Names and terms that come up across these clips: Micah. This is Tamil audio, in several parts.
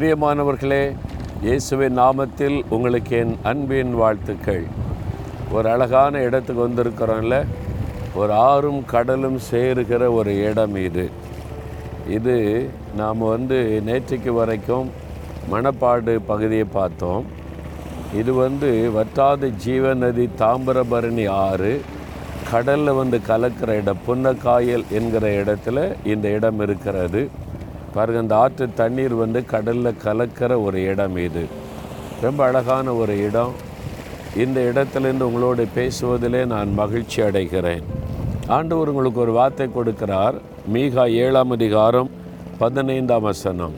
பிரியமானவர்களே, இயேசுவின் நாமத்தில் உங்களுக்கு என் அன்பின் வாழ்த்துக்கள். ஒரு அழகான இடத்துக்கு வந்திருக்கிறோம்ல, ஒரு ஆறும் கடலும் சேருகிற ஒரு இடம் இது. இது நாம் நேற்றைக்கு வரைக்கும் மணப்பாடு பகுதியை பார்த்தோம். இது வற்றாத ஜீவநதி தாமிரபரணி ஆறு கடலில் கலக்கிற இடம், புன்னக்காயல் என்கிற இடத்துல இந்த இடம் இருக்கிறது. பாருங்கள், அந்த ஆற்று தண்ணீர் கடலில் கலக்கிற ஒரு இடம் இது. ரொம்ப அழகான ஒரு இடம். இந்த இடத்துலேருந்து உங்களோடு பேசுவதிலே நான் மகிழ்ச்சி அடைகிறேன். ஆண்டவர் உங்களுக்கு ஒரு வார்த்தை கொடுக்கிறார். மீகா 7:15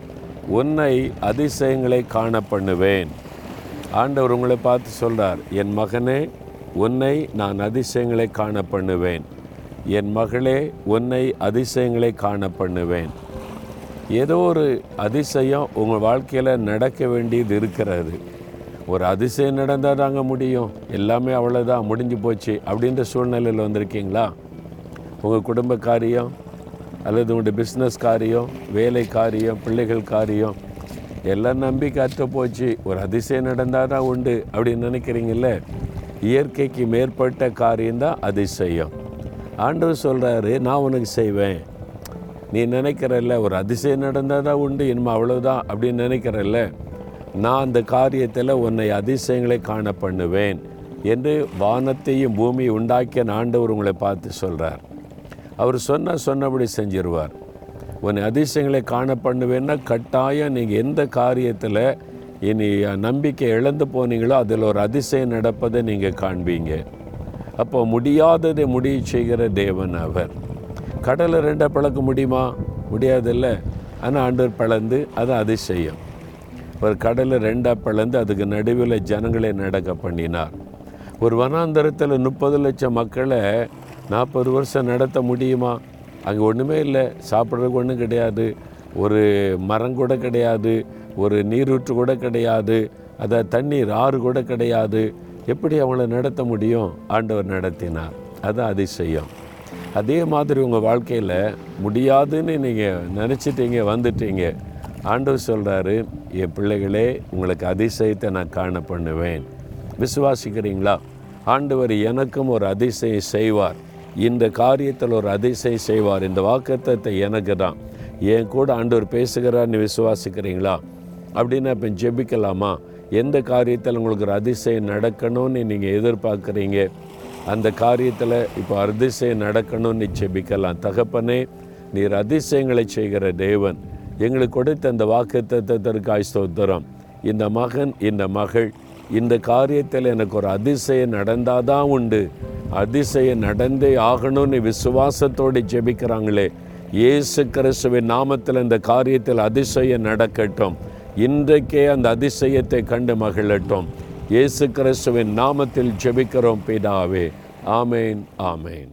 உன்னை அதிசயங்களை காண பண்ணுவேன். ஆண்டவர் உங்களை பார்த்து சொல்கிறார், என் மகனே உன்னை நான் அதிசயங்களை காண பண்ணுவேன், என் மகளே உன்னை அதிசயங்களை காண பண்ணுவேன். ஏதோ ஒரு அதிசயம் உங்கள் வாழ்க்கையில் நடக்க வேண்டியது இருக்கிறது. ஒரு அதிசயம் நடந்தால் தாங்க முடியும், எல்லாமே அவ்வளோதான் முடிஞ்சு போச்சு அப்படின்ற சூழ்நிலையில் வந்திருக்கீங்களா? உங்கள் குடும்ப காரியம் அல்லது உங்களுடைய பிஸ்னஸ் காரியம், வேலை காரியம், பிள்ளைகள் காரியம் எல்லாம் நம்பி காத்து போச்சு. ஒரு அதிசயம் நடந்தால் தான் உண்டு அப்படின்னு நினைக்கிறீங்கள? இயற்கைக்கு மேற்பட்ட காரியம்தான் அதிசயம். ஆண்டவர் சொல்கிறாரு, நான் உனக்கு செய்வேன். நீ நினைக்கிறல்ல ஒரு அதிசயம் நடந்தால் தான் உண்டு, இனிமே அவ்வளோதான் அப்படின்னு நினைக்கிறல்ல, நான் அந்த காரியத்தில் உன்னை அதிசயங்களை காண பண்ணுவேன் என்று வானத்தையும் பூமியை உண்டாக்கிய ஆண்டவர் உங்களை பார்த்து சொல்கிறார். அவர் சொன்னபடி செஞ்சிருவார். உன்னை அதிசயங்களை காண பண்ணுவேன்னா கட்டாயம் நீங்கள் எந்த காரியத்தில் இனி நம்பிக்கை இழந்து போனீங்களோ அதில் ஒரு அதிசயம் நடப்பதை நீங்கள் காண்பீங்க. அப்போ முடியாததை முடிய செய்கிற தேவன் அவர். கடலை ரெண்டாக பிளக்க முடியுமா? முடியாதில்ல. ஆனால் ஆண்டவர் பிளந்து, அது அதிசயம். ஒரு கடலை ரெண்டாக பிளந்து அதுக்கு நடுவில் ஜனங்களை நடக்க பண்ணினார். ஒரு வனாந்தரத்தில் 30 லட்சம் மக்களை 40 வருஷம் நடத்த முடியுமா? அங்கே ஒன்றுமே இல்லை, சாப்பிட்றதுக்கு ஒன்றும் கிடையாது, ஒரு மரம் கூட கிடையாது, ஒரு நீரூற்று கூட கிடையாது, அதை தண்ணீர் ஆறு கூட கிடையாது. எப்படி அவங்கள நடத்த முடியும்? ஆண்டவர் நடத்தினார். அது அதிசயம். அதே மாதிரி உங்கள் வாழ்க்கையில் முடியாதுன்னு நீங்கள் நினச்சிட்டீங்க, வந்துட்டீங்க. ஆண்டவர் சொல்கிறாரு, என் பிள்ளைகளே உங்களுக்கு அதிசயத்தை நான் காண பண்ணுவேன். விசுவாசிக்கிறீங்களா? ஆண்டவர் எனக்கும் ஒரு அதிசயம் செய்வார், இந்த காரியத்தில் ஒரு அதிசயம் செய்வார், இந்த வாக்குத்தத்தத்தை எனக்கு தான், என் கூட ஆண்டவர் பேசுகிறார்னு விசுவாசிக்கிறீங்களா? அப்படின்னா இப்போ ஜெபிக்கலாமா? எந்த காரியத்தில் உங்களுக்கு ஒரு அதிசயம் நடக்கணும்னு நீங்கள் எதிர்பார்க்குறீங்க, அந்த காரியத்தில் இப்போ அதிசயம் நடக்கணும்னு ஜெபிக்கலாம். தகப்பனே, நீர் அதிசயங்களை செய்கிற தேவன், எங்களுக்கு கொடுத்த அந்த வாக்குத்தத்தத்திற்காய் ஸ்தோத்திரம். இந்த மகன் இந்த மகள் இந்த காரியத்தில் எனக்கு ஒரு அதிசயம் நடந்தால் தான் உண்டு, அதிசயம் நடந்தே ஆகணும்னு விசுவாசத்தோடு ஜெபிக்கிறாங்களே, இயேசு கிறிஸ்துவின் நாமத்தில் இந்த காரியத்தில் அதிசயம் நடக்கட்டும். இன்றைக்கே அந்த அதிசயத்தை கண்டு மகிழட்டும். இயேசு கிறிஸ்துவின் நாமத்தில் ஜெபிக்கிறோம் பிதாவே. ஆமேன், ஆமேன்.